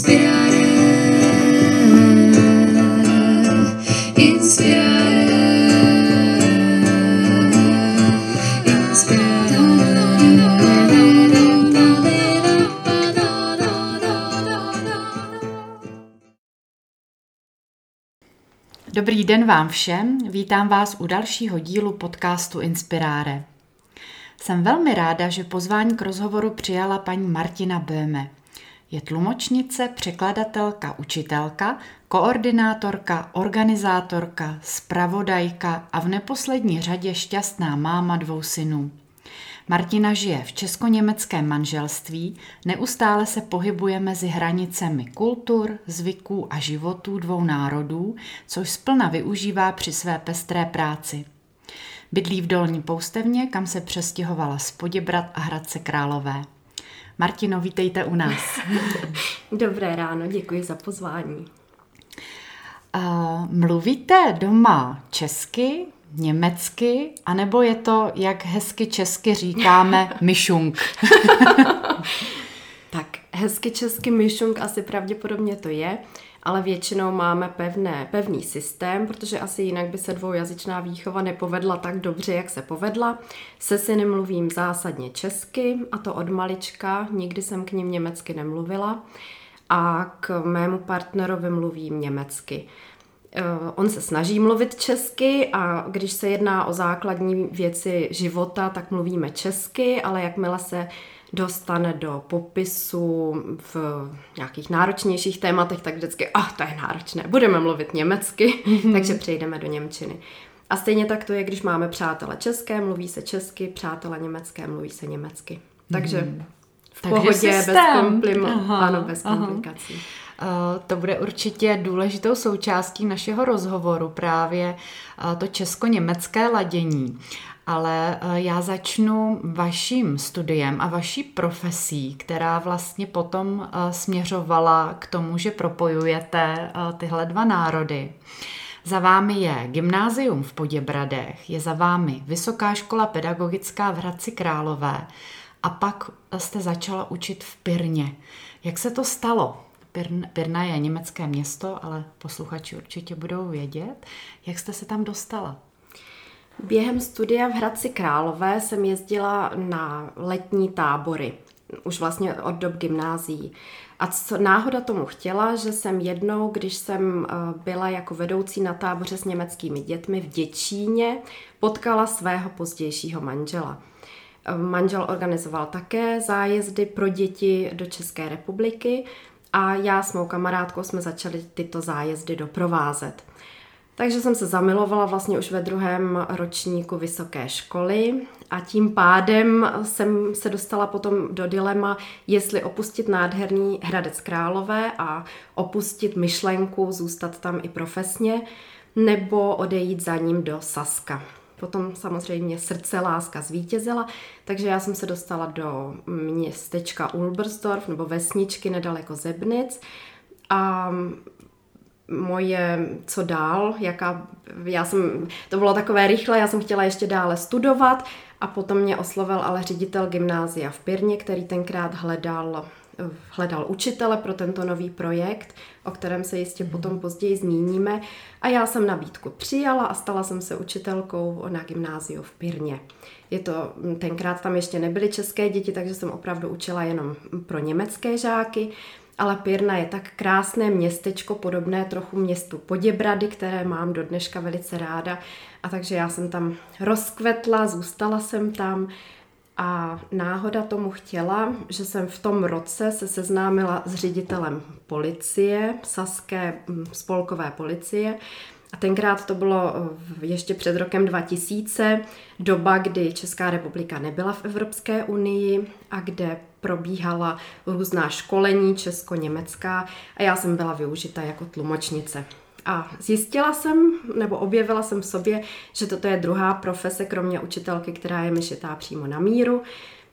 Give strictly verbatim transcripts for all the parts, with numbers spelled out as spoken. Inspiráre, Inspiráre, Dobrý den vám všem, vítám vás u dalšího dílu podcastu Inspiráre. Jsem velmi ráda, že pozvání k rozhovoru přijala paní Martina Böhme. Je tlumočnice, překladatelka, učitelka, koordinátorka, organizátorka, zpravodajka a v neposlední řadě šťastná máma dvou synů. Martina žije v česko-německém manželství, neustále se pohybuje mezi hranicemi kultur, zvyků a životů dvou národů, což splna využívá při své pestré práci. Bydlí v Dolní Poustevně, kam se přestěhovala z Poděbrad a Hradce Králové. Martino, vítejte u nás. Dobré ráno, děkuji za pozvání. Uh, mluvíte doma česky, německy, anebo je to, jak hezky česky říkáme, myšunk? Tak, hezky česky myšunk asi pravděpodobně to je, ale většinou máme pevné, pevný systém, protože asi jinak by se dvoujazyčná výchova nepovedla tak dobře, jak se povedla. Se syny mluvím zásadně česky, a to od malička, nikdy jsem k nim německy nemluvila, a k mému partnerovi mluvím německy. On se snaží mluvit česky a když se jedná o základní věci života, tak mluvíme česky, ale jakmile se dostane do popisu v nějakých náročnějších tématech, tak vždycky, ah, to je náročné, budeme mluvit německy, takže přejdeme do němčiny. A stejně tak to je, když máme přátele české, mluví se česky, přátele německé, mluví se německy. Takže v takže pohodě, systém. bez komplikací. Ano, bez komplikací. Aha. To bude určitě důležitou součástí našeho rozhovoru, právě to česko-německé ladění. Ale já začnu vaším studiem a vaší profesí, která vlastně potom směřovala k tomu, že propojujete tyhle dva národy. Za vámi je gymnázium v Poděbradech, je za vámi Vysoká škola pedagogická v Hradci Králové a pak jste začala učit v Pirně. Jak se to stalo? Pirna je německé město, ale posluchači určitě budou vědět. Jak jste se tam dostala? Během studia v Hradci Králové jsem jezdila na letní tábory, už vlastně od dob gymnázií. A co náhoda tomu chtěla, že jsem jednou, když jsem byla jako vedoucí na táboře s německými dětmi v Děčíně, potkala svého pozdějšího manžela. Manžel organizoval také zájezdy pro děti do České republiky, a já s mou kamarádkou jsme začali tyto zájezdy doprovázet. Takže jsem se zamilovala vlastně už ve druhém ročníku vysoké školy a tím pádem jsem se dostala potom do dilema, jestli opustit nádherný Hradec Králové a opustit myšlenku, zůstat tam i profesně, nebo odejít za ním do Saska. Potom samozřejmě srdce láska zvítězila, takže já jsem se dostala do městečka Ulbersdorf nebo vesničky nedaleko Sebnitz a moje, co dál, jaká, já jsem, to bylo takové rychle, já jsem chtěla ještě dále studovat a potom mě oslovil ale ředitel gymnázia v Pirně, který tenkrát hledal, hledal učitele pro tento nový projekt, o kterém se jistě potom později zmíníme. A já jsem nabídku přijala a stala jsem se učitelkou na gymnáziu v Pirně. Je to, tenkrát tam ještě nebyly české děti, takže jsem opravdu učila jenom pro německé žáky, ale Pirna je tak krásné městečko, podobné trochu městu Poděbrady, které mám do dneška velice ráda. A takže já jsem tam rozkvetla, zůstala jsem tam. A náhoda tomu chtěla, že jsem v tom roce se seznámila s ředitelem policie, Saské spolkové policie. A tenkrát to bylo ještě před rokem dva tisíce, doba, kdy Česká republika nebyla v Evropské unii a kde probíhala různá školení česko-německá a já jsem byla využita jako tlumočnice. A zjistila jsem, nebo objevila jsem v sobě, že toto je druhá profese, kromě učitelky, která je mi šitá přímo na míru.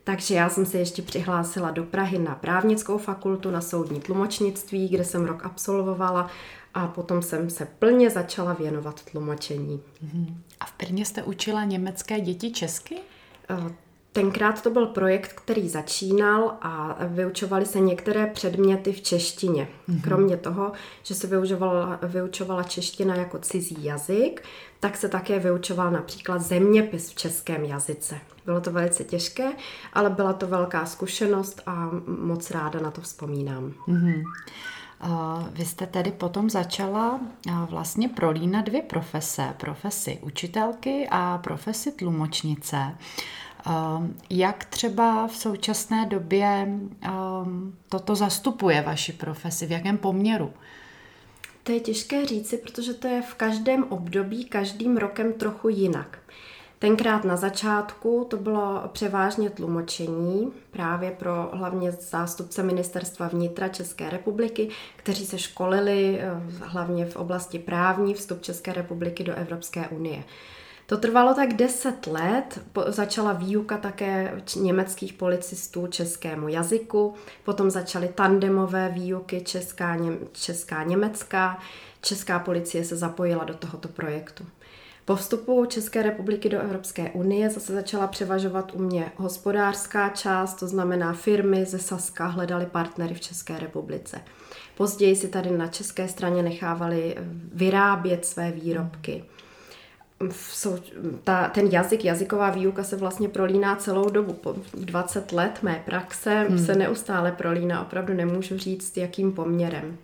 Takže já jsem se ještě přihlásila do Prahy na právnickou fakultu, na soudní tlumočnictví, kde jsem rok absolvovala a potom jsem se plně začala věnovat tlumočení. A v Pirně jste učila německé děti česky? Tenkrát to byl projekt, který začínal a vyučovaly se některé předměty v češtině. Kromě toho, že se vyučovala, vyučovala čeština jako cizí jazyk, tak se také vyučoval například zeměpis v českém jazyce. Bylo to velice těžké, ale byla to velká zkušenost a moc ráda na to vzpomínám. Mm-hmm. Vy jste tedy potom začala vlastně prolínat dvě profese, profesi učitelky a profesi tlumočnice. Jak třeba v současné době toto zastupuje vaši profesi, v jakém poměru? To je těžké říci, protože to je v každém období, každým rokem trochu jinak. Tenkrát na začátku to bylo převážně tlumočení právě pro hlavně zástupce Ministerstva vnitra České republiky, kteří se školili hlavně v oblasti právní vstup České republiky do Evropské unie. To trvalo tak deset let, začala výuka také německých policistů českému jazyku, potom začaly tandemové výuky česká, česká německá, česká policie se zapojila do tohoto projektu. Po vstupu České republiky do Evropské unie zase začala převažovat u mě hospodářská část, to znamená firmy ze Saska hledaly partnery v České republice. Později si tady na české straně nechávali vyrábět své výrobky. Sou, ta, ten jazyk, jazyková výuka se vlastně prolíná celou dobu. Po dvacet let mé praxe hmm. se neustále prolíná, opravdu nemůžu říct, jakým poměrem.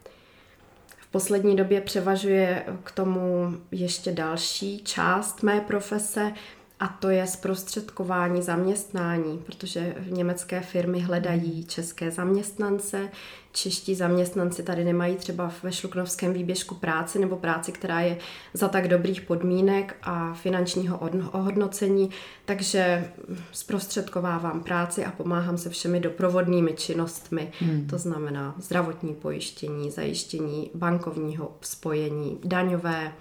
V poslední době převažuje k tomu ještě další část mé profese a to je zprostředkování zaměstnání, protože německé firmy hledají české zaměstnance, čeští zaměstnanci tady nemají třeba ve Šluknovském výběžku práci nebo práci, která je za tak dobrých podmínek a finančního ohodnocení, takže zprostředkovávám práci a pomáhám se všemi doprovodnými činnostmi, hmm. to znamená zdravotní pojištění, zajištění bankovního spojení, daňové,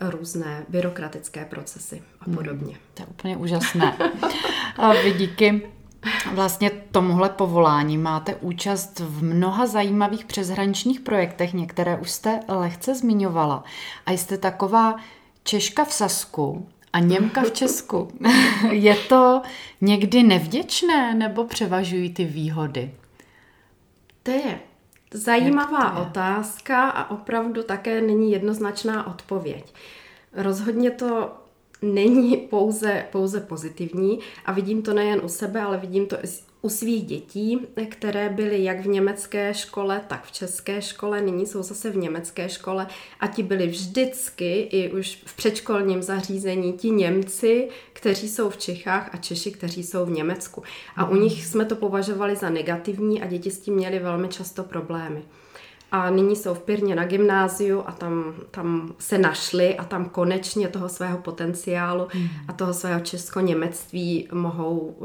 různé byrokratické procesy a podobně. Hmm, to je úplně úžasné. A vy díky vlastně tomuhle povolání máte účast v mnoha zajímavých přeshraničních projektech, některé už jste lehce zmiňovala. A jste taková Češka v Sasku a Němka v Česku. Je to někdy nevděčné nebo převažují ty výhody? To je zajímavá otázka a opravdu také není jednoznačná odpověď. Rozhodně to není pouze, pouze pozitivní a vidím to nejen u sebe, ale vidím to i u svých dětí, které byly jak v německé škole, tak v české škole, nyní jsou zase v německé škole a ti byli vždycky i už v předškolním zařízení ti Němci, kteří jsou v Čechách a Češi, kteří jsou v Německu. A u nich jsme to považovali za negativní a děti s tím měly velmi často problémy. A nyní jsou v Pirně na gymnáziu a tam, tam se našli a tam konečně toho svého potenciálu mm. a toho svého česko-němectví mohou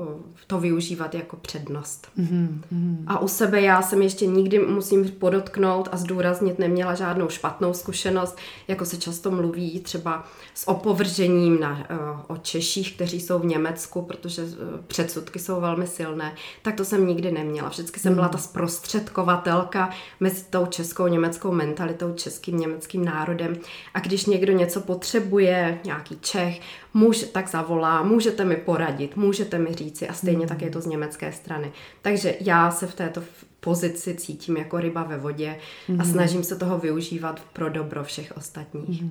to využívat jako přednost. Mm. Mm. A u sebe já jsem ještě nikdy, musím podotknout a zdůraznit, neměla žádnou špatnou zkušenost, jako se často mluví třeba s opovržením na, o Češích, kteří jsou v Německu, protože předsudky jsou velmi silné. Tak to jsem nikdy neměla. Vždycky jsem byla ta zprostředkovatelka mezi tou českou, německou mentalitou, českým, německým národem. A když někdo něco potřebuje, nějaký Čech, může, tak zavolá, můžete mi poradit, můžete mi říci a stejně tak je to z německé strany. Takže já se v této pozici cítím jako ryba ve vodě a snažím se toho využívat pro dobro všech ostatních.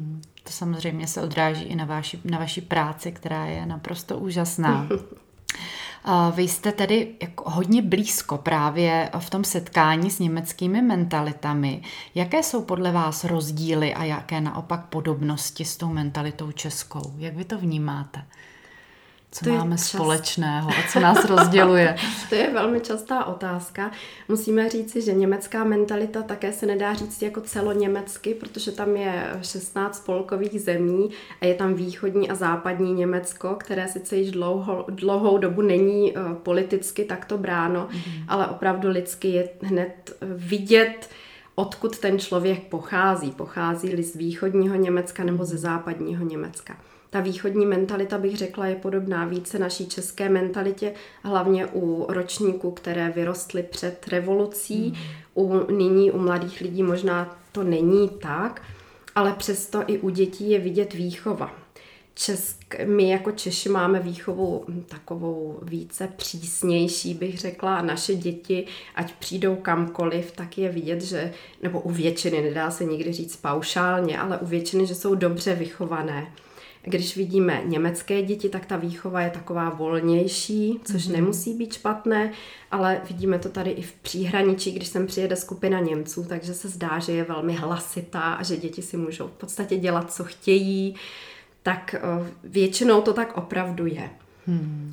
To samozřejmě se odráží i na vaši, na vaši práci, která je naprosto úžasná. Vy jste tedy jako hodně blízko právě v tom setkání s německými mentalitami. Jaké jsou podle vás rozdíly a jaké naopak podobnosti s tou mentalitou českou? Jak vy to vnímáte? Co to máme čas... společného a co nás rozděluje? To je velmi častá otázka. Musíme říci, že německá mentalita také se nedá říct jako celoněmecky, protože tam je šestnáct spolkových zemí a je tam východní a západní Německo, které sice již dlouho, dlouhou dobu není uh, politicky takto bráno, mm-hmm. ale opravdu lidsky je hned vidět, odkud ten člověk pochází. Pochází-li z východního Německa nebo ze západního Německa. Ta východní mentalita, bych řekla, je podobná více naší české mentalitě, hlavně u ročníků, které vyrostly před revolucí. Mm. U, nyní u mladých lidí možná to není tak, ale přesto i u dětí je vidět výchova. Česk, my jako Češi máme výchovu takovou více přísnější, bych řekla, naše děti, ať přijdou kamkoliv, tak je vidět, že, nebo u většiny, nedá se nikdy říct paušálně, ale u většiny, že jsou dobře vychované. Když vidíme německé děti, tak ta výchova je taková volnější, což mm. nemusí být špatné, ale vidíme to tady i v příhraničí, když sem přijede skupina Němců, takže se zdá, že je velmi hlasitá a že děti si můžou v podstatě dělat, co chtějí, tak většinou to tak opravdu je. Hmm.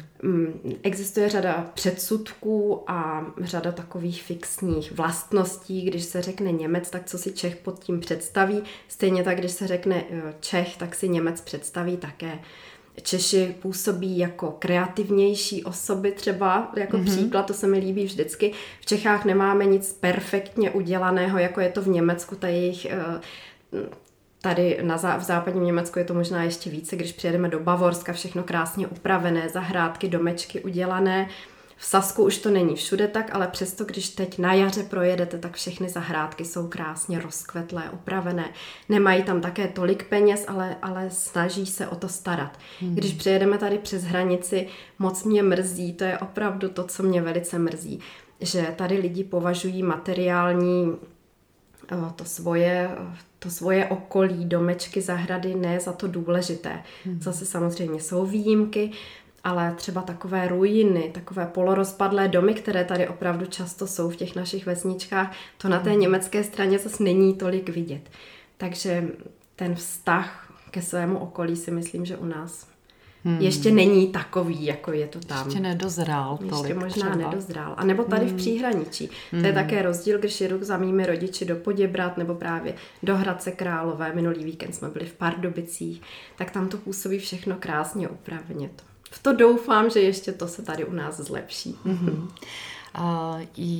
Existuje řada předsudků a řada takových fixních vlastností. Když se řekne Němec, tak co si Čech pod tím představí. Stejně tak, když se řekne Čech, tak si Němec představí také. Češi působí jako kreativnější osoby třeba, jako mm-hmm. příklad, to se mi líbí vždycky. V Čechách nemáme nic perfektně udělaného, jako je to v Německu, ta jejich... Tady na zá- v západním Německu je to možná ještě více, když přijedeme do Bavorska, všechno krásně upravené, zahrádky, domečky udělané. V Sasku už to není všude tak, ale přesto, když teď na jaře projedete, tak všechny zahrádky jsou krásně rozkvetlé, upravené. Nemají tam také tolik peněz, ale, ale snaží se o to starat. Hmm. Když přijedeme tady přes hranici, moc mě mrzí, to je opravdu to, co mě velice mrzí, že tady lidi považují materiální to svoje... To svoje okolí, domečky, zahrady, ne za to důležité. Zase samozřejmě jsou výjimky, ale třeba takové ruiny, takové polorozpadlé domy, které tady opravdu často jsou v těch našich vesničkách, to na té německé straně zase není tolik vidět. Takže ten vztah ke svému okolí si myslím, že u nás hmm. ještě není takový, jako je to tam. Ještě nedozrál tolik. Ještě možná třeba. nedozrál. A nebo tady hmm. v příhraničí. Hmm. To je také rozdíl, když jedu za mými rodiči do Poděbrad nebo právě do Hradce Králové. Minulý víkend jsme byli v Pardubicích. Tak tam to působí všechno krásně upraveně. V to doufám, že ještě to se tady u nás zlepší. Hmm. A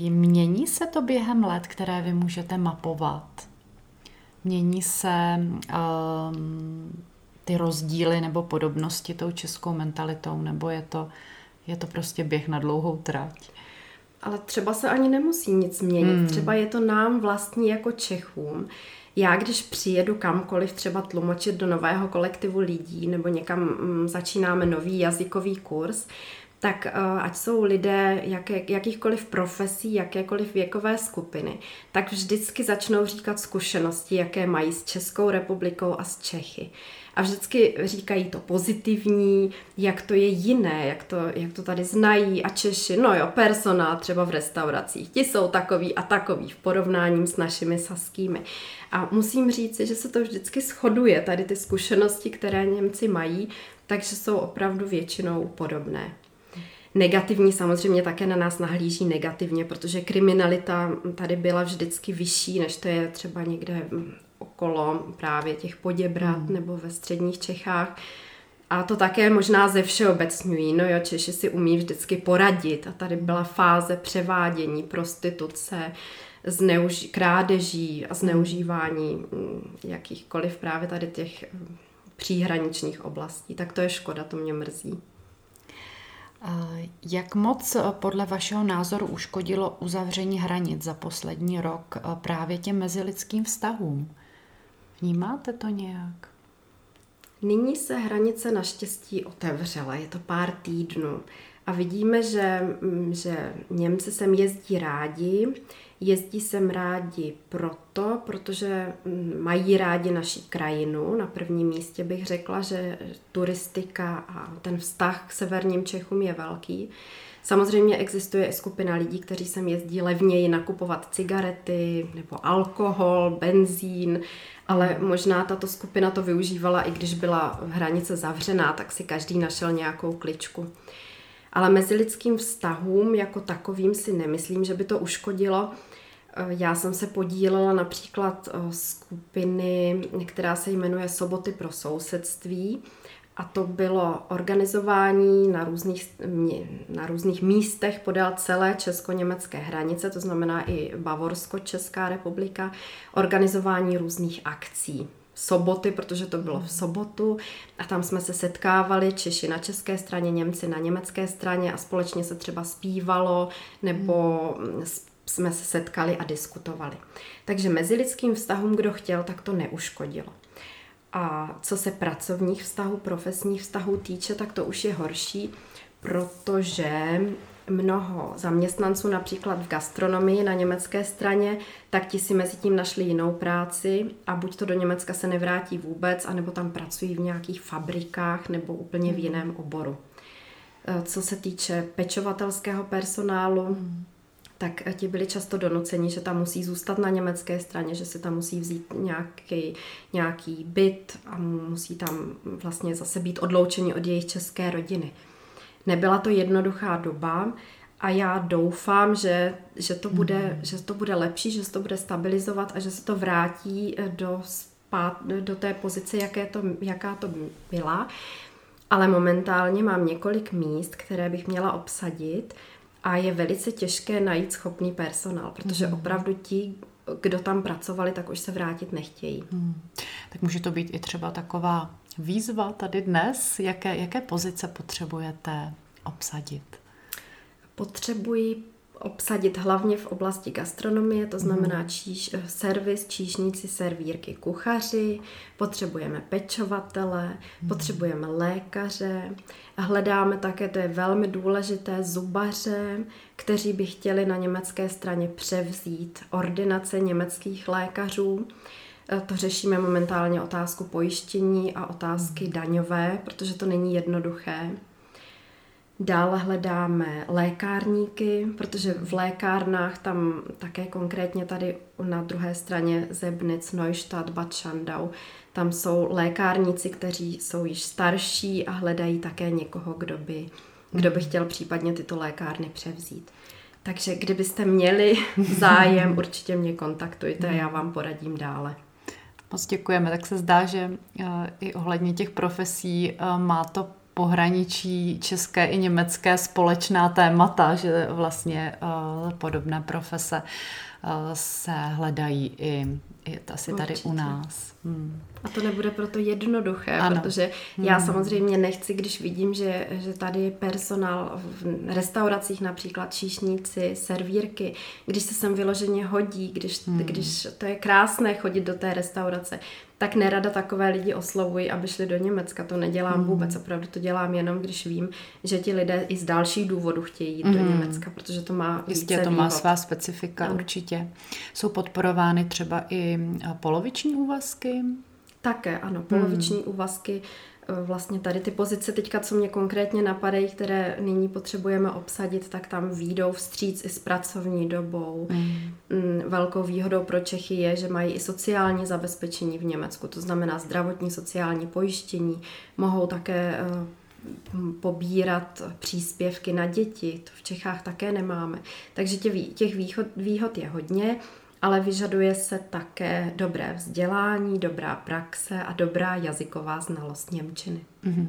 mění se to během let, které vy můžete mapovat? Mění se... Um, ty rozdíly nebo podobnosti tou českou mentalitou, nebo je to, je to prostě běh na dlouhou trať? Ale třeba se ani nemusí nic měnit. Hmm. Třeba je to nám vlastní jako Čechům. Já, když přijedu kamkoliv třeba tlumočit do nového kolektivu lidí nebo někam m, začínáme nový jazykový kurz, tak ať jsou lidé jaké, jakýchkoliv profesí, jakékoliv věkové skupiny, tak vždycky začnou říkat zkušenosti, jaké mají s Českou republikou a s Čechy. A vždycky říkají to pozitivní, jak to je jiné, jak to, jak to tady znají a Češi, no jo, personál třeba v restauracích, ti jsou takový a takový v porovnání s našimi saskými. A musím říct, že se to vždycky shoduje, tady ty zkušenosti, které Němci mají, takže jsou opravdu většinou podobné. Negativní samozřejmě také na nás nahlíží negativně, protože kriminalita tady byla vždycky vyšší, než to je třeba někde okolo právě těch Poděbrad hmm. nebo ve středních Čechách. A to také možná ze všeobecňují. No jo, Češi si umí vždycky poradit. A tady byla fáze převádění, prostituce, zneuži- krádeží a zneužívání jakýchkoliv právě tady těch příhraničních oblastí. Tak to je škoda, to mě mrzí. Jak moc podle vašeho názoru uškodilo uzavření hranic za poslední rok právě těm mezilidským vztahům? Vnímáte to nějak? Nyní se hranice naštěstí otevřela, je to pár týdnů. A vidíme, že, že Němci sem jezdí rádi, jezdí sem rádi proto, protože mají rádi naši krajinu. Na prvním místě bych řekla, že turistika a ten vztah k severním Čechům je velký. Samozřejmě existuje i skupina lidí, kteří sem jezdí levněji nakupovat cigarety nebo alkohol, benzín, ale možná tato skupina to využívala, i když byla hranice zavřená, tak si každý našel nějakou kličku. Ale mezilidským vztahům jako takovým si nemyslím, že by to uškodilo. Já jsem se podílela například skupiny, která se jmenuje Soboty pro sousedství. A to bylo organizování na různých, na různých místech podél celé česko-německé hranice, to znamená i Bavorsko-Česká republika, organizování různých akcí. Soboty, protože to bylo v sobotu a tam jsme se setkávali, Češi na české straně, Němci na německé straně a společně se třeba zpívalo nebo jsme se setkali a diskutovali. Takže mezilidským vztahům, kdo chtěl, tak to neuškodilo. A co se pracovních vztahů, profesních vztahů týče, tak to už je horší, protože mnoho zaměstnanců například v gastronomii na německé straně, tak ti si mezi tím našli jinou práci a buď to do Německa se nevrátí vůbec, anebo tam pracují v nějakých fabrikách nebo úplně v jiném oboru. Co se týče pečovatelského personálu, tak ti byli často donuceni, že tam musí zůstat na německé straně, že si tam musí vzít nějaký, nějaký byt a musí tam vlastně zase být odloučeni od jejich české rodiny. Nebyla to jednoduchá doba a já doufám, že, že, to, bude, že to bude lepší, že se to bude stabilizovat a že se to vrátí do, spát, do té pozice, jaké to, jaká to byla. Ale momentálně mám několik míst, které bych měla obsadit a je velice těžké najít schopný personál, protože opravdu ti, kdo tam pracovali, tak už se vrátit nechtějí. Hmm. Tak může to být i třeba taková výzva tady dnes, jaké, jaké pozice potřebujete obsadit? Potřebuji obsadit hlavně v oblasti gastronomie, to znamená číž, servis, číšníci, servírky, kuchaři, potřebujeme pečovatele, potřebujeme lékaře, hledáme také, to je velmi důležité, zubaře, kteří by chtěli na německé straně převzít ordinace německých lékařů. To řešíme momentálně otázku pojištění a otázky daňové, protože to není jednoduché. Dále hledáme lékárníky, protože v lékárnách tam také konkrétně tady na druhé straně Sebnitz, Neustadt, Bad Schandau, tam jsou lékárníci, kteří jsou již starší a hledají také někoho, kdo by, kdo by chtěl případně tyto lékárny převzít. Takže kdybyste měli zájem, určitě mě kontaktujte a já vám poradím dále. Moc děkujeme. Tak se zdá, že i ohledně těch profesí má to pohraničí české i německé společná témata, že vlastně podobné profese se hledají i, i asi tady určitě u nás. Hmm. A to nebude proto jednoduché, ano. Protože já hmm. samozřejmě nechci, když vidím, že, že tady je personál v restauracích, například číšníci, servírky, když se sem vyloženě hodí, když, hmm. když to je krásné chodit do té restaurace, tak nerada takové lidi oslovuji, aby šli do Německa. To nedělám mm. vůbec, opravdu to dělám jenom, když vím, že ti lidé i z dalších důvodů chtějí jít mm. do Německa, protože to má jistě, více to má výhod. Svá specifika, no. Určitě. Jsou podporovány třeba i poloviční úvazky? Také, ano, poloviční mm. úvazky. Vlastně tady ty pozice teďka, co mě konkrétně napadají, které nyní potřebujeme obsadit, tak tam výjdou vstříc i s pracovní dobou. Mm. Velkou výhodou pro Čechy je, že mají i sociální zabezpečení v Německu, to znamená zdravotní, sociální pojištění, mohou také pobírat příspěvky na děti, to v Čechách také nemáme. Takže těch výhod, výhod je hodně, ale vyžaduje se také dobré vzdělání, dobrá praxe a dobrá jazyková znalost němčiny. Mm-hmm.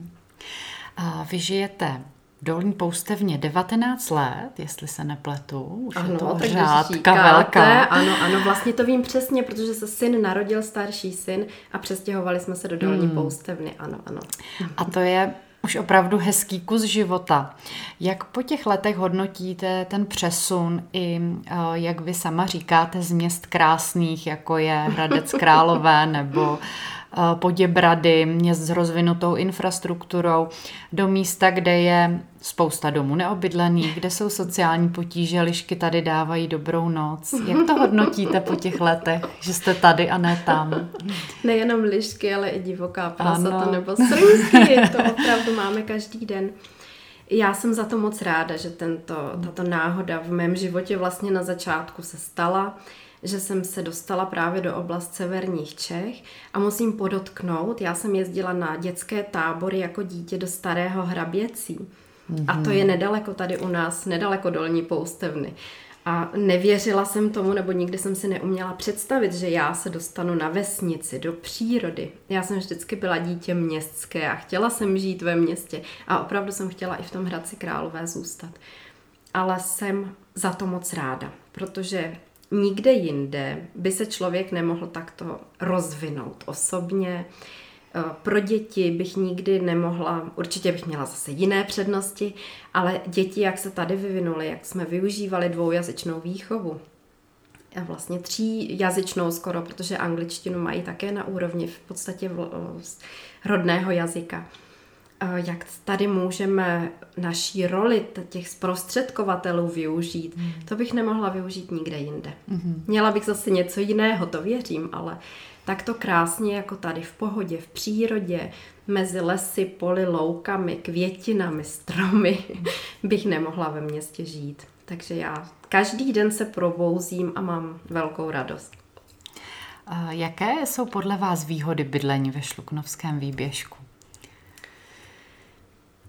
A vy žijete v Dolní Poustevně devatenáct let, jestli se nepletu, už ano, je to řádka velká. Ano, ano, vlastně to vím přesně, protože se syn narodil, starší syn, a přestěhovali jsme se do Dolní mm. Poustevny, ano, ano. A to je už opravdu hezký kus života. Jak po těch letech hodnotíte ten přesun i, jak vy sama říkáte, z měst krásných, jako je Hradec Králové nebo Poděbrady, měst s rozvinutou infrastrukturou, do místa, kde je spousta domů neobydlených, kde jsou sociální potíže, lišky tady dávají dobrou noc. Jak to hodnotíte po těch letech, že jste tady a ne tam? Nejenom lišky, ale i divoká prasata nebo srůzky, to opravdu máme každý den. Já jsem za to moc ráda, že tento, tato náhoda v mém životě vlastně na začátku se stala, že jsem se dostala právě do oblast severních Čech a musím podotknout, já jsem jezdila na dětské tábory jako dítě do Starého Hraběcí. Mm-hmm. A to je nedaleko tady u nás, nedaleko Dolní Poustevny. A nevěřila jsem tomu, nebo nikdy jsem si neuměla představit, že já se dostanu na vesnici, do přírody. Já jsem vždycky byla dítě městské a chtěla jsem žít ve městě a opravdu jsem chtěla i v tom Hradci Králové zůstat. Ale jsem za to moc ráda, protože nikde jinde by se člověk nemohl takto rozvinout osobně. Pro děti bych nikdy nemohla, určitě bych měla zase jiné přednosti, ale děti, jak se tady vyvinuly, jak jsme využívali dvoujazyčnou výchovu, vlastně tříjazyčnou skoro, protože angličtinu mají také na úrovni v podstatě rodného jazyka. Jak tady můžeme naší roli těch zprostředkovatelů využít, to bych nemohla využít nikde jinde. Mm-hmm. Měla bych zase něco jiného, to věřím, ale tak to krásně jako tady v pohodě, v přírodě, mezi lesy, poli, loukami, květinami, stromy, bych nemohla ve městě žít. Takže já každý den se probouzím a mám velkou radost. Jaké jsou podle vás výhody bydlení ve Šluknovském výběžku?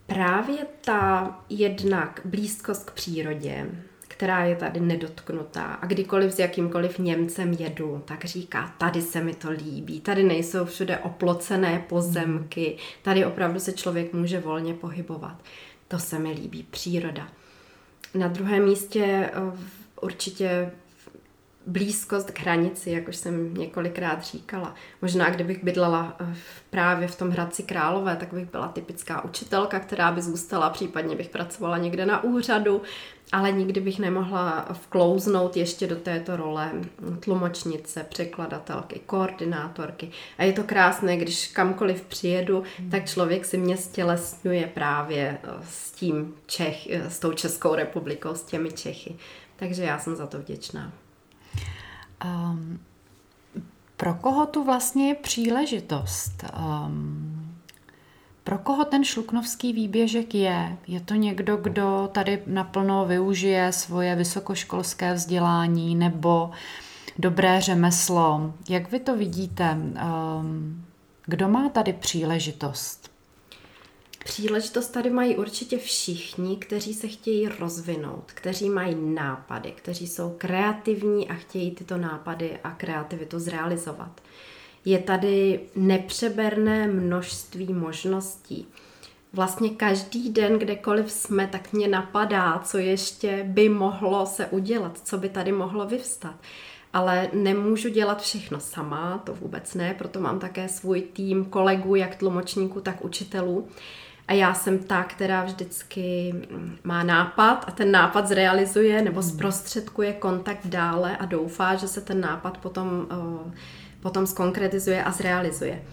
Právě ta jednak blízkost k přírodě, která je tady nedotknutá a kdykoliv s jakýmkoliv Němcem jedu, tak říká, tady se mi to líbí, tady nejsou všude oplocené pozemky, tady opravdu se člověk může volně pohybovat. To se mi líbí, příroda. Na druhém místě určitě blízkost k hranici, jak už jsem několikrát říkala. Možná, kdybych bydlela právě v tom Hradci Králové, tak bych byla typická učitelka, která by zůstala, případně bych pracovala někde na úřadu, ale nikdy bych nemohla vklouznout ještě do této role tlumočnice, překladatelky, koordinátorky. A je to krásné, když kamkoliv přijedu, tak člověk si mě stělesňuje právě s tím Čech, s tou Českou republikou, s těmi Čechy. Takže já jsem za to vděčná. Um, pro koho tu vlastně je příležitost? Um, pro koho ten Šluknovský výběžek je? Je to někdo, kdo tady naplno využije svoje vysokoškolské vzdělání nebo dobré řemeslo? Jak vy to vidíte? Um, kdo má tady příležitost? Příležitost tady mají určitě všichni, kteří se chtějí rozvinout, kteří mají nápady, kteří jsou kreativní a chtějí tyto nápady a kreativitu zrealizovat. Je tady nepřeberné množství možností. Vlastně každý den, kdekoliv jsme, tak mě napadá, co ještě by mohlo se udělat, co by tady mohlo vyvstat. Ale nemůžu dělat všechno sama, to vůbec ne, proto mám také svůj tým kolegů, jak tlumočníků, tak učitelů. A já jsem ta, která vždycky má nápad a ten nápad zrealizuje nebo zprostředkuje kontakt dále a doufá, že se ten nápad potom, potom zkonkretizuje a zrealizuje.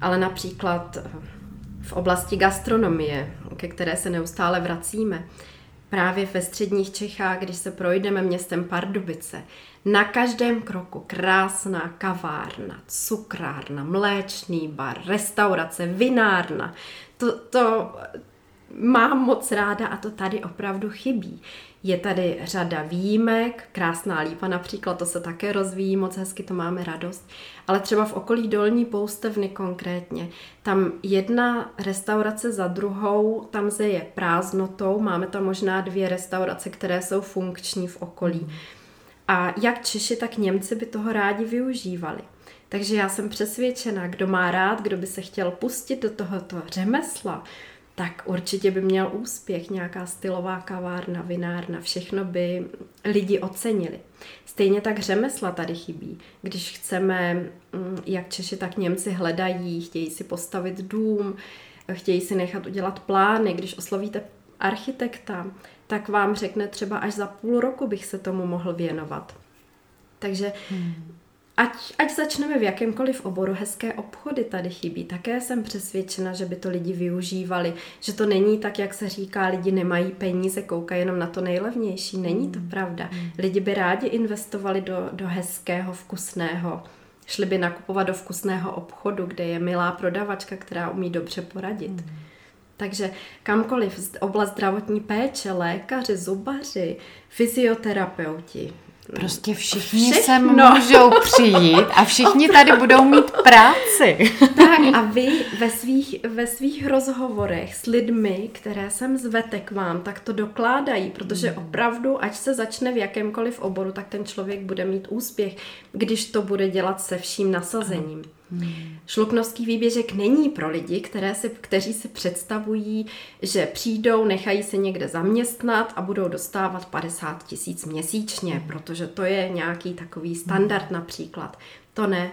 Ale například v oblasti gastronomie, ke které se neustále vracíme, právě ve středních Čechách, když se projdeme městem Pardubice, na každém kroku krásná kavárna, cukrárna, mléčný bar, restaurace, vinárna. To, to mám moc ráda a to tady opravdu chybí. Je tady řada výjimek, Krásná Lípa například, to se také rozvíjí, moc hezky, to máme radost. Ale třeba v okolí Dolní Poustevny konkrétně, tam jedna restaurace za druhou, tam se je prázdnotou, máme tam možná dvě restaurace, které jsou funkční v okolí. A jak Češi, tak Němci by toho rádi využívali. Takže já jsem přesvědčena, kdo má rád, kdo by se chtěl pustit do tohoto řemesla, tak určitě by měl úspěch, nějaká stylová kavárna, vinárna, všechno by lidi ocenili. Stejně tak řemesla tady chybí. Když chceme, jak Češi, tak Němci hledají, chtějí si postavit dům, chtějí si nechat udělat plány, když oslovíte architekta, tak vám řekne třeba až za půl roku bych se tomu mohl věnovat. Takže hmm. ať, ať začneme v jakémkoliv oboru, hezké obchody tady chybí. Také jsem přesvědčena, že by to lidi využívali, že to není tak, jak se říká, lidi nemají peníze, koukají jenom na to nejlevnější. Není to pravda. Lidi by rádi investovali do, do hezkého, vkusného. Šli by nakupovat do vkusného obchodu, kde je milá prodavačka, která umí dobře poradit. Hmm. Takže kamkoliv, oblast zdravotní péče, lékaři, zubaři, fyzioterapeuti. Prostě všichni Všechno. sem můžou přijít a všichni tady budou mít práci. Tak a vy ve svých, ve svých rozhovorech s lidmi, které sem zvete k vám, tak to dokládají, protože opravdu, ať se začne v jakémkoliv oboru, tak ten člověk bude mít úspěch, když to bude dělat se vším nasazením. Hmm. Šluknovský výběžek není pro lidi, které si, kteří si představují, že přijdou, nechají se někde zaměstnat a budou dostávat padesát tisíc měsíčně, hmm. protože to je nějaký takový standard hmm. například. To ne.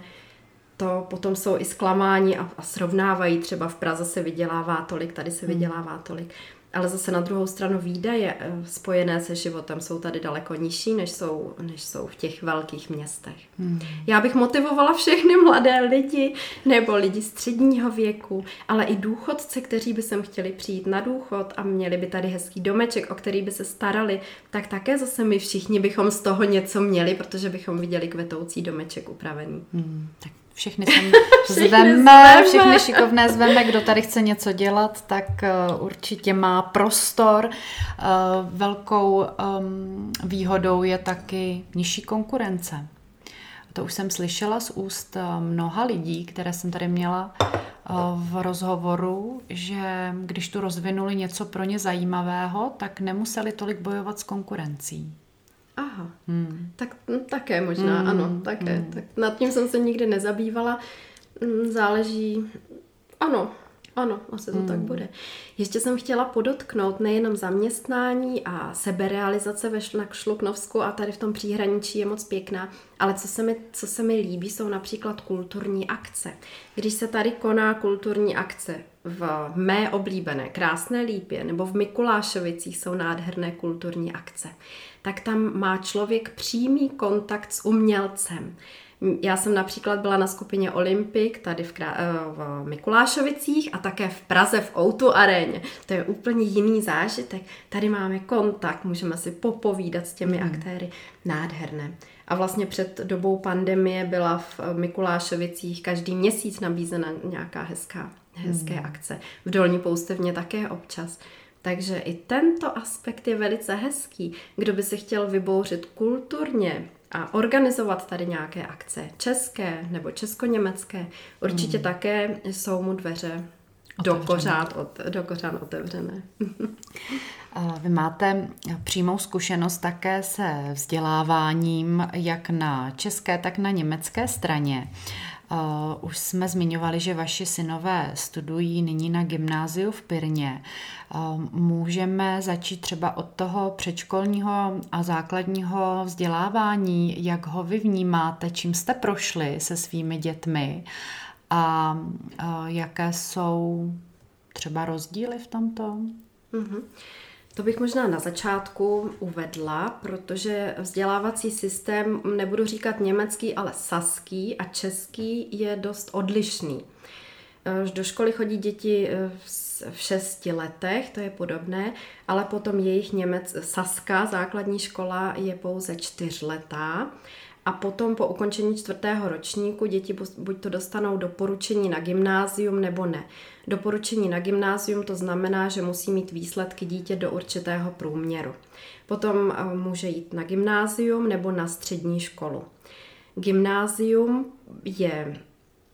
To potom jsou i zklamáni a, a srovnávají, třeba v Praze se vydělává tolik, tady se hmm. vydělává tolik. Ale zase na druhou stranu výdaje spojené se životem jsou tady daleko nižší, než jsou, než jsou v těch velkých městech. Hmm. Já bych motivovala všechny mladé lidi, nebo lidi středního věku, ale i důchodce, kteří by sem chtěli přijít na důchod a měli by tady hezký domeček, o který by se starali, tak také zase my všichni bychom z toho něco měli, protože bychom viděli kvetoucí domeček upravený. Hmm. Tak. Všechny, sem všechny zveme, zveme, všechny šikovné zveme, kdo tady chce něco dělat, tak určitě má prostor. Velkou výhodou je taky nižší konkurence. To už jsem slyšela z úst mnoha lidí, které jsem tady měla v rozhovoru, že když tu rozvinuli něco pro ně zajímavého, tak nemuseli tolik bojovat s konkurencí. Aha, hmm. tak no, také možná, hmm. ano, také. Hmm. Tak nad tím jsem se nikdy nezabývala, záleží, ano, ano, asi to hmm. tak bude. Ještě jsem chtěla podotknout nejenom zaměstnání a seberealizace ve šl- na Šluknovsku a tady v tom příhraničí je moc pěkná, ale co se mi, co se mi líbí, jsou například kulturní akce. Když se tady koná kulturní akce v mé oblíbené Krásné Lípě nebo v Mikulášovicích jsou nádherné kulturní akce, tak tam má člověk přímý kontakt s umělcem. Já jsem například byla na skupině Olympic tady v, Krá- v Mikulášovicích a také v Praze v O dva aréně. To je úplně jiný zážitek. Tady máme kontakt, můžeme si popovídat s těmi hmm. aktéry. Nádherné. A vlastně před dobou pandemie byla v Mikulášovicích každý měsíc nabízena nějaká hezká, hezké hmm. akce. V Dolní Poustevně také občas. Takže i tento aspekt je velice hezký. Kdo by se chtěl vybouřit kulturně a organizovat tady nějaké akce české nebo česko-německé, určitě hmm. také jsou mu dveře do kořán otevřené. Vy máte přímou zkušenost také se vzděláváním jak na české, tak na německé straně. Už jsme zmiňovali, že vaši synové studují nyní na gymnáziu v Pirně. Můžeme začít třeba od toho předškolního a základního vzdělávání, jak ho vy vnímáte, čím jste prošli se svými dětmi a jaké jsou třeba rozdíly v tomto? Mm-hmm. To bych možná na začátku uvedla, protože vzdělávací systém, nebudu říkat německý, ale saský a český je dost odlišný. Do školy chodí děti v šesti letech, to je podobné, ale potom jejich němec, Saska, základní škola, je pouze čtyřletá. A potom po ukončení čtvrtého ročníku děti buď to dostanou doporučení na gymnázium nebo ne. Doporučení na gymnázium to znamená, že musí mít výsledky dítě do určitého průměru. Potom může jít na gymnázium nebo na střední školu. Gymnázium je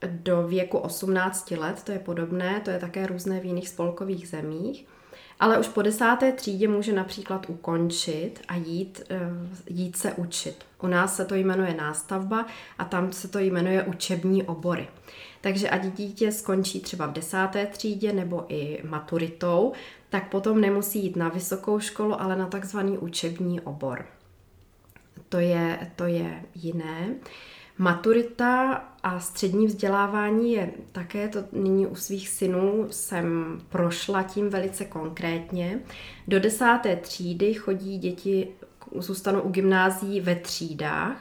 do věku osmnácti let, to je podobné, to je také různé v jiných spolkových zemích. Ale už po desáté třídě může například ukončit a jít, jít se učit. U nás se to jmenuje nástavba a tam se to jmenuje učební obory. Takže ať dítě skončí třeba v desáté třídě nebo i maturitou, tak potom nemusí jít na vysokou školu, ale na takzvaný učební obor. To je, to je jiné. Maturita a střední vzdělávání je také, to nyní u svých synů jsem prošla tím velice konkrétně. Do desáté třídy chodí děti, zůstanou u gymnázií ve třídách,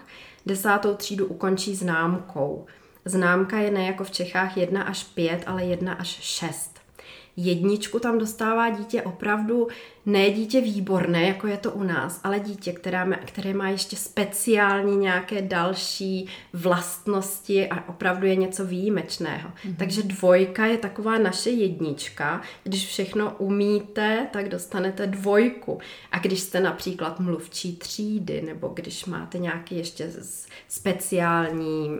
desátou třídu ukončí známkou. Známka je ne jako v Čechách jedna až pět, ale jedna až šest. Jedničku tam dostává dítě opravdu, ne dítě výborné, jako je to u nás, ale dítě, která, které má ještě speciální nějaké další vlastnosti a opravdu je něco výjimečného. Mm-hmm. Takže dvojka je taková naše jednička. Když všechno umíte, tak dostanete dvojku. A když jste například mluvčí třídy, nebo když máte nějaký ještě speciální,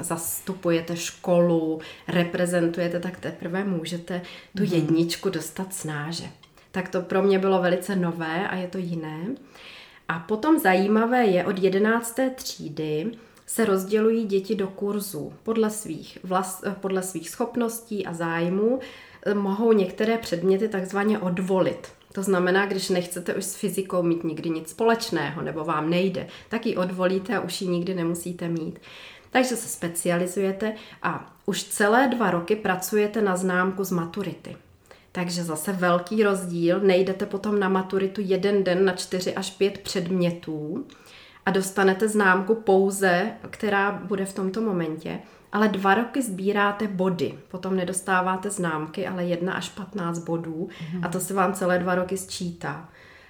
zastupujete školu, reprezentujete, tak teprve můžete tu jedničku dostat snáže. Tak to pro mě bylo velice nové a je to jiné. A potom zajímavé je, od jedenácté třídy se rozdělují děti do kurzů podle svých, vlast, podle svých schopností a zájmů. Mohou některé předměty takzvaně odvolit. To znamená, když nechcete už s fyzikou mít nikdy nic společného nebo vám nejde, tak ji odvolíte a už ji nikdy nemusíte mít. Takže se specializujete a už celé dva roky pracujete na známku z maturity. Takže zase velký rozdíl, nejdete potom na maturitu jeden den na čtyři až pět předmětů a dostanete známku pouze, která bude v tomto momentě, ale dva roky sbíráte body, potom nedostáváte známky, ale jedna až patnáct bodů a to se vám celé dva roky sčítá.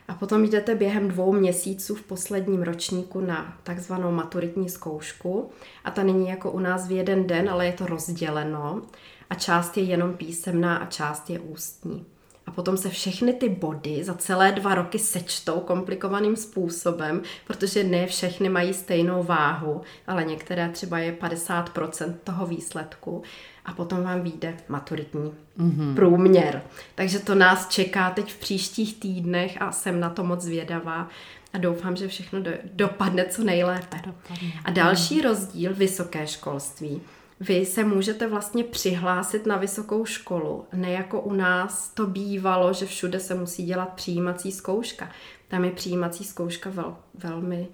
A potom jdete během dvou měsíců v posledním ročníku na takzvanou maturitní zkoušku a ta není jako u nás v jeden den, ale je to rozděleno a část je jenom písemná a část je ústní. A potom se všechny ty body za celé dva roky sečtou komplikovaným způsobem, protože ne všechny mají stejnou váhu, ale některé třeba je padesát procent toho výsledku a potom vám vyjde maturitní mm-hmm. průměr. Takže to nás čeká teď v příštích týdnech a jsem na to moc zvědavá a doufám, že všechno do, dopadne co nejlépe. Dopadne. A další rozdíl vysoké školství. Vy se můžete vlastně přihlásit na vysokou školu. Ne jako u nás to bývalo, že všude se musí dělat přijímací zkouška. Tam je přijímací zkouška vel, velmi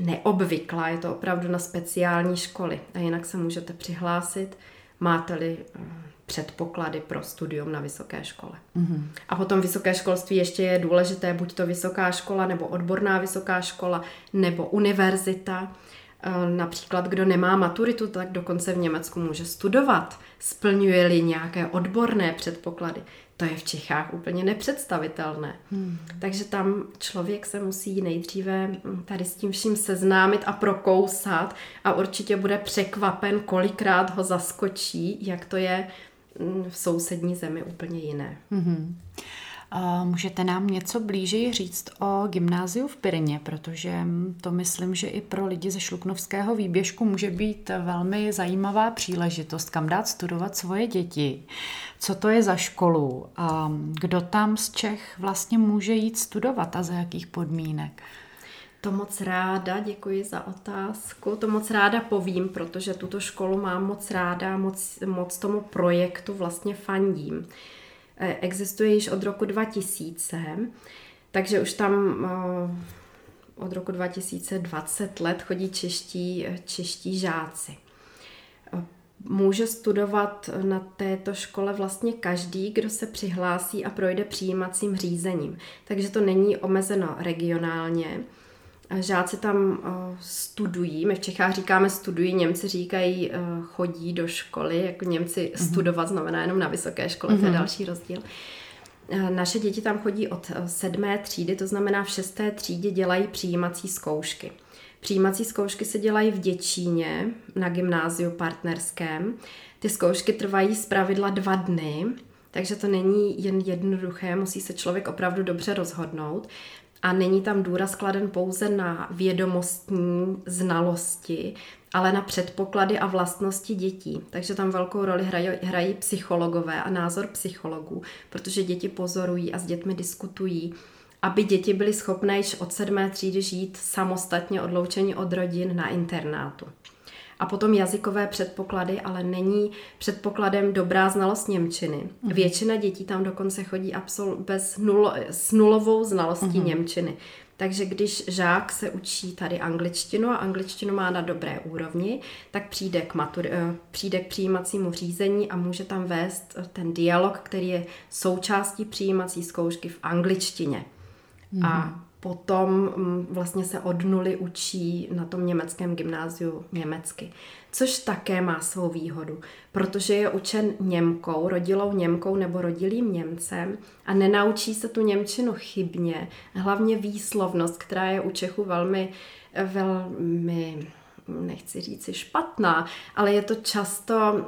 neobvyklá, je to opravdu na speciální školy. A jinak se můžete přihlásit, máte-li předpoklady pro studium na vysoké škole. Mm-hmm. A potom vysoké školství ještě je důležité, buď to vysoká škola, nebo odborná vysoká škola, nebo univerzita. Například, kdo nemá maturitu, tak dokonce v Německu může studovat, splňuje-li nějaké odborné předpoklady. To je v Čechách úplně nepředstavitelné. Hmm. Takže tam člověk se musí nejdříve tady s tím vším seznámit a prokousat a určitě bude překvapen, kolikrát ho zaskočí, jak to je v sousední zemi úplně jiné. Hmm. Můžete nám něco blíže říct o gymnáziu v Pirně, protože to myslím, že i pro lidi ze Šluknovského výběžku může být velmi zajímavá příležitost, kam dát studovat svoje děti. Co to je za školu a kdo tam z Čech vlastně může jít studovat a za jakých podmínek? To moc ráda, děkuji za otázku, to moc ráda povím, protože tuto školu mám moc ráda, moc, moc tomu projektu vlastně fandím. Existuje již od roku dva tisíce, takže už tam od roku dva tisíce dvacet let chodí čeští, čeští žáci. Může studovat na této škole vlastně každý, kdo se přihlásí a projde přijímacím řízením. Takže to není omezeno regionálně. Žáci tam studují, my v Čechách říkáme studují, Němci říkají chodí do školy, jako Němci mm-hmm. studovat znamená jenom na vysoké škole, mm-hmm. to je další rozdíl. Naše děti tam chodí od sedmé třídy, to znamená v šesté třídě dělají přijímací zkoušky. Přijímací zkoušky se dělají v Děčíně na gymnáziu partnerském, ty zkoušky trvají zpravidla dva dny, takže to není jen jednoduché, musí se člověk opravdu dobře rozhodnout. A není tam důraz kladen pouze na vědomostní znalosti, ale na předpoklady a vlastnosti dětí. Takže tam velkou roli hrají, hrají psychologové a názor psychologů, protože děti pozorují a s dětmi diskutují, aby děti byly schopné již od sedmé třídy žít samostatně odloučení od rodin na internátu. A potom jazykové předpoklady, ale není předpokladem dobrá znalost němčiny. Mm. Většina dětí tam dokonce chodí absol- bez nulo- s nulovou znalostí mm. němčiny. Takže když žák se učí tady angličtinu a angličtinu má na dobré úrovni, tak přijde k, matur- přijde k přijímacímu řízení a může tam vést ten dialog, který je součástí přijímací zkoušky v angličtině. Mm. A potom vlastně se od nuly učí na tom německém gymnáziu německy, což také má svou výhodu, protože je učen Němkou, rodilou Němkou nebo rodilým Němcem a nenaučí se tu němčinu chybně, hlavně výslovnost, která je u Čechů velmi, velmi nechci říci špatná, ale je to často,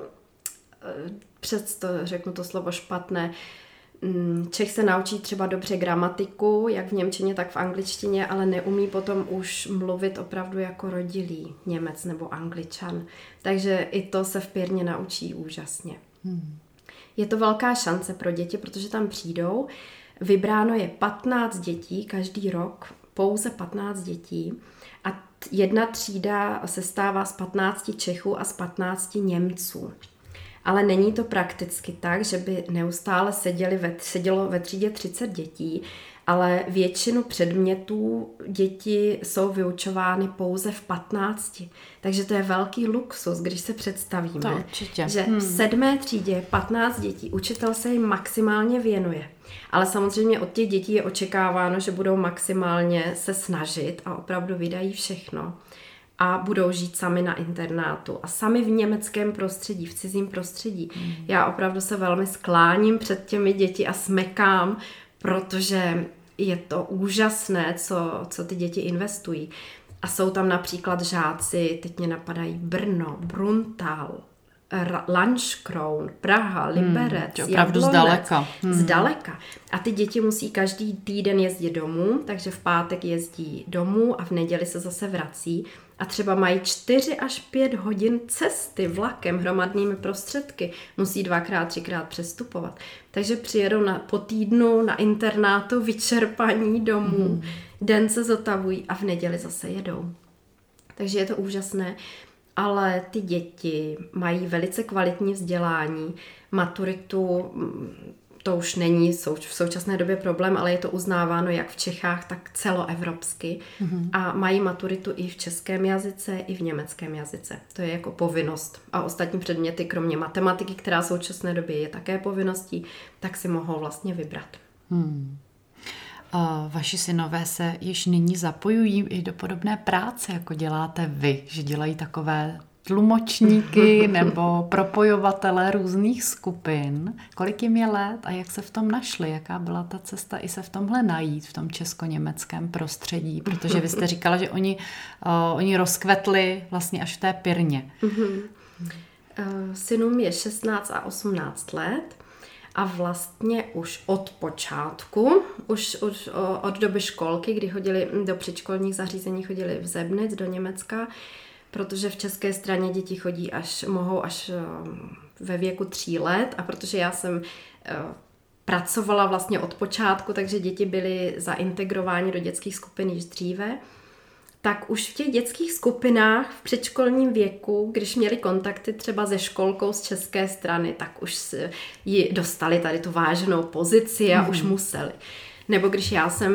přesto řeknu to slovo špatné, Čech se naučí třeba dobře gramatiku, jak v němčině, tak v angličtině, ale neumí potom už mluvit opravdu jako rodilý Němec nebo Angličan. Takže i to se v Pirně naučí úžasně. Hmm. Je to velká šance pro děti, protože tam přijdou. Vybráno je patnáct dětí každý rok, pouze patnáct dětí. A jedna třída se stává z patnácti Čechů a z patnácti Němců. Ale není to prakticky tak, že by neustále seděli ve, sedělo ve třídě třicet dětí, ale většinu předmětů děti jsou vyučovány pouze v patnácti. Takže to je velký luxus, když se představíme, že v sedmé třídě je patnáct dětí, učitel se jim maximálně věnuje. Ale samozřejmě od těch dětí je očekáváno, že budou maximálně se snažit a opravdu vydají všechno. A budou žít sami na internátu a sami v německém prostředí, v cizím prostředí. Já opravdu se velmi skláním před těmi děti a smekám, protože je to úžasné, co, co ty děti investují. A jsou tam například žáci, teď mě napadají Brno, Bruntál, Lanškroun, Praha, Liberec, hmm, opravdu zdaleka. Hmm. zdaleka. A ty děti musí každý týden jezdit domů, takže v pátek jezdí domů a v neděli se zase vrací. A třeba mají čtyři až pět hodin cesty vlakem, hromadnými prostředky. Musí dvakrát, třikrát přestupovat. Takže přijedou na, po týdnu na internátu vyčerpaní domů, hmm. den se zotavují a v neděli zase jedou. Takže je to úžasné. Ale ty děti mají velice kvalitní vzdělání, maturitu, to už není v současné době problém, ale je to uznáváno jak v Čechách, tak celoevropsky. Mm-hmm. A mají maturitu i v českém jazyce, i v německém jazyce. To je jako povinnost. A ostatní předměty, kromě matematiky, která v současné době je také povinností, tak si mohou vlastně vybrat. Hmm. Vaši synové se již nyní zapojují i do podobné práce, jako děláte vy, že dělají takové tlumočníky nebo propojovatele různých skupin. Kolik jim je let a jak se v tom našli? Jaká byla ta cesta i se v tomhle najít, v tom česko-německém prostředí? Protože vy jste říkala, že oni, uh, oni rozkvetli vlastně až v té Pirně. Synům je šestnáct a osmnáct let. A vlastně už od počátku, už, už od doby školky, kdy chodili do předškolních zařízení, chodili v Sebnitz do Německa, protože v české straně děti chodí až, mohou až ve věku tří let a protože já jsem pracovala vlastně od počátku, takže děti byly zaintegrovány do dětských skupin již dříve, tak už v těch dětských skupinách v předškolním věku, když měli kontakty třeba se školkou z české strany, tak už ji dostali tady tu váženou pozici a mm. už museli. Nebo když já jsem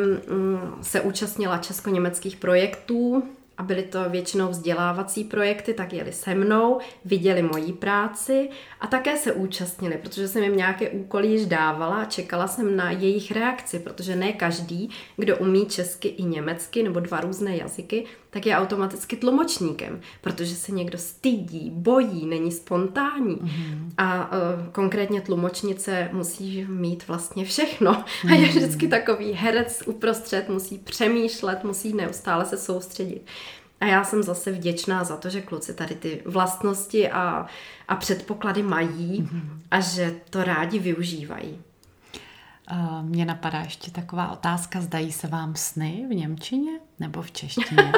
se účastnila česko-německých projektů a byly to většinou vzdělávací projekty, tak jeli se mnou, viděli moji práci a také se účastnili, protože jsem jim nějaké úkoly již dávala a čekala jsem na jejich reakci, protože ne každý, kdo umí česky i německy nebo dva různé jazyky, tak je automaticky tlumočníkem, protože se někdo stydí, bojí, není spontánní. Mm-hmm. A e, konkrétně tlumočnice musí mít vlastně všechno. Mm-hmm. A je vždycky takový herec uprostřed, musí přemýšlet, musí neustále se soustředit. A já jsem zase vděčná za to, že kluci tady ty vlastnosti a, a předpoklady mají mm-hmm. a že to rádi využívají. Mně napadá ještě taková otázka, zdají se vám sny v němčině nebo v češtině?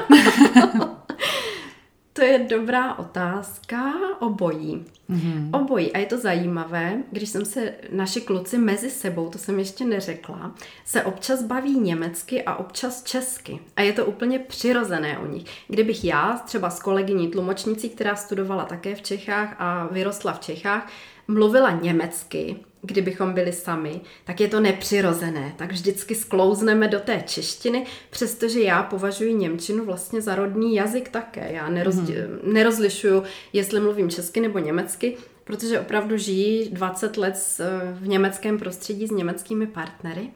To je dobrá otázka, obojí. Mm-hmm. Obojí a je to zajímavé, když jsem se, naši kluci mezi sebou, to jsem ještě neřekla, se občas baví německy a občas česky a je to úplně přirozené u nich. Kdybych já třeba s kolegyní tlumočnicí, která studovala také v Čechách a vyrostla v Čechách, mluvila německy, kdybychom byli sami, tak je to nepřirozené. Tak vždycky sklouzneme do té češtiny, přestože já považuji němčinu vlastně za rodný jazyk také. Já nerozdi- mm. nerozlišuju, jestli mluvím česky nebo německy, protože opravdu žiji dvacet let v německém prostředí s německými partnery,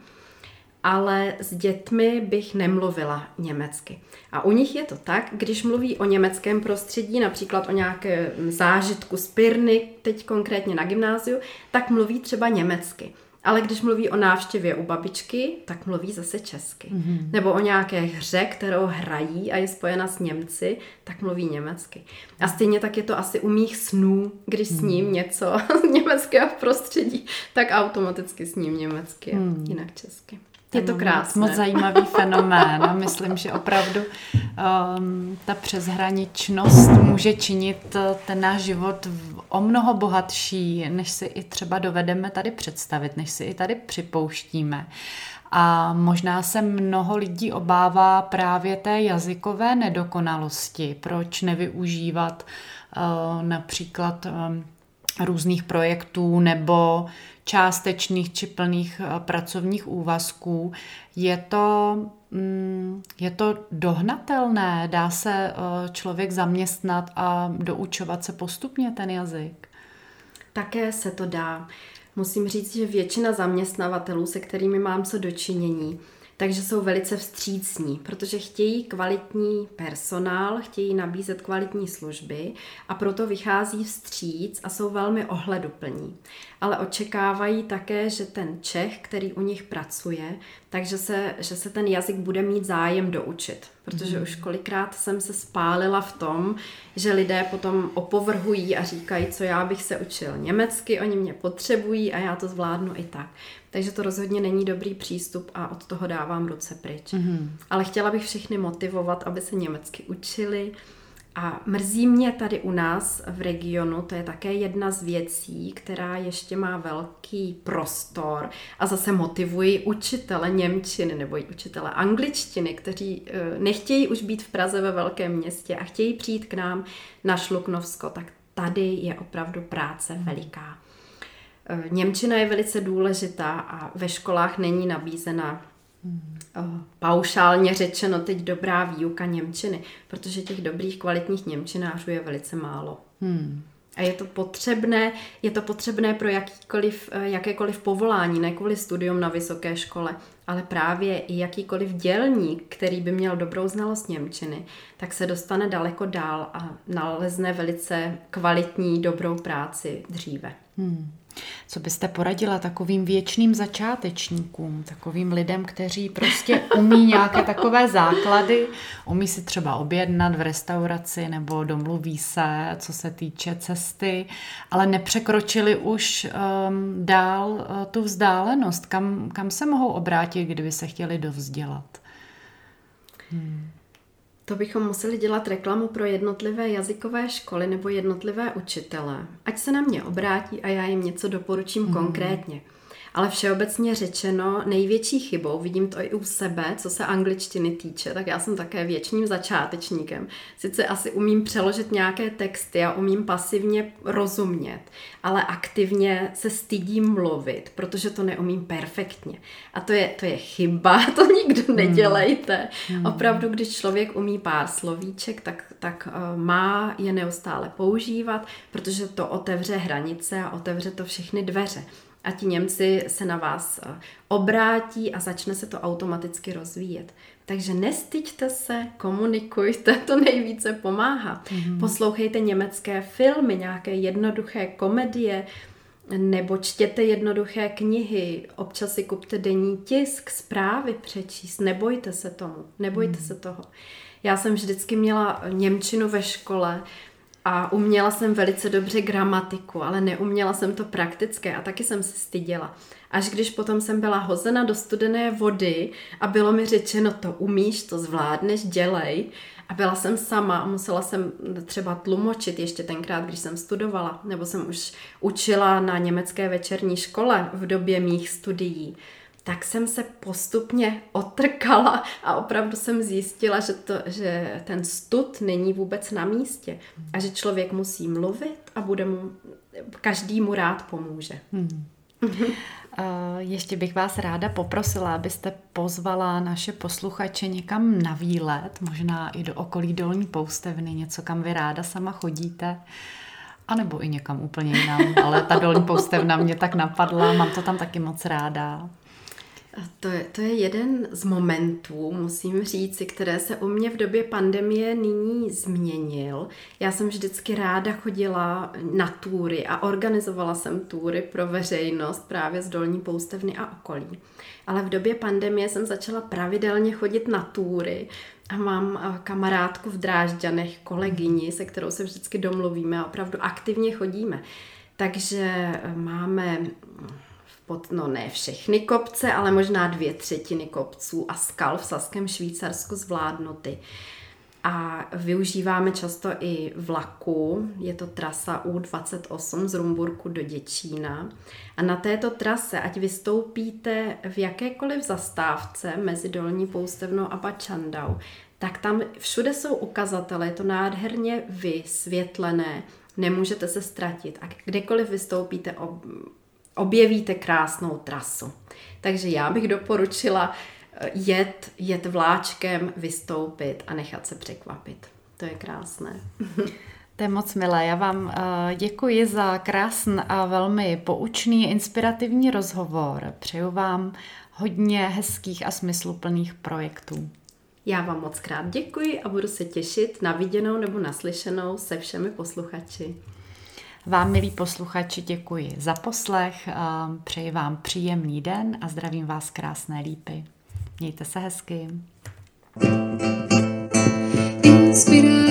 ale s dětmi bych nemluvila německy. A u nich je to tak, když mluví o německém prostředí, například o nějakém zážitku z Pirny, teď konkrétně na gymnáziu, tak mluví třeba německy. Ale když mluví o návštěvě u babičky, tak mluví zase česky. Mm-hmm. Nebo o nějaké hře, kterou hrají a je spojena s Němci, tak mluví německy. A stejně tak je to asi u mých snů, když mm-hmm. sním něco z německého prostředí, tak automaticky sním německy, mm-hmm. jinak česky. Je to krásné. Moc zajímavý fenomén a myslím, že opravdu um, ta přeshraničnost může činit ten náš život o mnoho bohatší, než si i třeba dovedeme tady představit, než si i tady připouštíme. A možná se mnoho lidí obává právě té jazykové nedokonalosti. Proč nevyužívat uh, například... Um, různých projektů nebo částečných či plných pracovních úvazků. Je to, je to dohnatelné? Dá se člověk zaměstnat a doučovat se postupně ten jazyk? Také se to dá. Musím říct, že většina zaměstnavatelů, se kterými mám co dočinění, takže jsou velice vstřícní, protože chtějí kvalitní personál, chtějí nabízet kvalitní služby a proto vychází vstříc a jsou velmi ohleduplní. Ale očekávají také, že ten Čech, který u nich pracuje, takže se, že se ten jazyk bude mít zájem doučit. Protože už kolikrát jsem se spálila v tom, že lidé potom opovrhují a říkají, co já bych se učil německy, oni mě potřebují a já to zvládnu i tak. Takže to rozhodně není dobrý přístup a od toho dávám ruce pryč. Mm-hmm. Ale chtěla bych všechny motivovat, aby se německy učili. A mrzí mě tady u nás v regionu, to je také jedna z věcí, která ještě má velký prostor a zase motivují učitele němčiny nebo učitele angličtiny, kteří nechtějí už být v Praze ve velkém městě a chtějí přijít k nám na Šluknovsko, tak tady je opravdu práce veliká. Němčina je velice důležitá a ve školách není nabízena paušálně řečeno teď dobrá výuka němčiny, protože těch dobrých kvalitních němčinářů je velice málo. Hmm. A je to potřebné, je to potřebné pro jakýkoliv, jakékoliv povolání, ne kvůli studium na vysoké škole, ale právě i jakýkoliv dělník, který by měl dobrou znalost němčiny, tak se dostane daleko dál a nalezne velice kvalitní, dobrou práci dříve. Hmm. Co byste poradila takovým věčným začátečníkům, takovým lidem, kteří prostě umí nějaké takové základy, umí si třeba objednat v restauraci nebo domluví se, co se týče cesty, ale nepřekročili už um, dál uh, tu vzdálenost, kam, kam se mohou obrátit, kdyby se chtěli dovzdělat? Hmm. To bychom museli dělat reklamu pro jednotlivé jazykové školy nebo jednotlivé učitele. Ať se na mě obrátí a já jim něco doporučím mm. konkrétně. Ale všeobecně řečeno, největší chybou, vidím to i u sebe, co se angličtiny týče, tak já jsem také věčným začátečníkem. Sice asi umím přeložit nějaké texty a umím pasivně rozumět, ale aktivně se stydím mluvit, protože to neumím perfektně. A to je, to je chyba, to nikdo nedělejte. Hmm. Opravdu, když člověk umí pár slovíček, tak, tak má je neustále používat, protože to otevře hranice a otevře to všechny dveře. A ti Němci se na vás obrátí a začne se to automaticky rozvíjet. Takže nestyďte se, komunikujte, to nejvíce pomáhá. Mm-hmm. Poslouchejte německé filmy, nějaké jednoduché komedie, nebo čtěte jednoduché knihy, občas si kupte denní tisk, zprávy přečíst, nebojte se tomu, nebojte mm-hmm. se toho. Já jsem vždycky měla němčinu ve škole, a uměla jsem velice dobře gramatiku, ale neuměla jsem to praktické a taky jsem se styděla. Až když potom jsem byla hozena do studené vody a bylo mi řečeno, to umíš, to zvládneš, dělej. A byla jsem sama a musela jsem třeba tlumočit ještě tenkrát, když jsem studovala, nebo jsem už učila na německé večerní škole v době mých studií. Tak jsem se postupně otrkala a opravdu jsem zjistila, že, to, že ten stud není vůbec na místě a že člověk musí mluvit a bude mu, každý mu rád pomůže. Hmm. Ještě bych vás ráda poprosila, abyste pozvala naše posluchače někam na výlet, možná i do okolí Dolní Poustevny, něco, kam vy ráda sama chodíte. A nebo i někam úplně jinam, ale ta Dolní Poustevna mě tak napadla, mám to tam taky moc ráda. To je, to je jeden z momentů, musím říct, které se u mě v době pandemie nyní změnil. Já jsem vždycky ráda chodila na túry a organizovala jsem túry pro veřejnost právě z Dolní Poustevny a okolí. Ale v době pandemie jsem začala pravidelně chodit na túry a mám kamarádku v Drážďanech, kolegyni, se kterou se vždycky domluvíme a opravdu aktivně chodíme. Takže máme... Pod, no ne všechny kopce, ale možná dvě třetiny kopců a skal v Saském Švýcarsku zvládnuty. A využíváme často i vlaku, je to trasa U dvacet osm z Rumburku do Děčína. A na této trase, ať vystoupíte v jakékoliv zastávce mezi Dolní Poustevnou a Bad Schandau, tak tam všude jsou ukazatele, je to nádherně vysvětlené nemůžete se ztratit a kdekoliv vystoupíte, objevíte krásnou trasu. Takže já bych doporučila jet, jet vláčkem, vystoupit a nechat se překvapit. To je krásné. To je moc milé. Já vám děkuji za krásný a velmi poučný, inspirativní rozhovor. Přeju vám hodně hezkých a smysluplných projektů. Já vám moc krát děkuji a budu se těšit na viděnou nebo naslyšenou se všemi posluchači. Vám, milí posluchači, děkuji za poslech. Přeji vám příjemný den a zdravím vás z Krásné Lípy. Mějte se hezky. Inspiráre.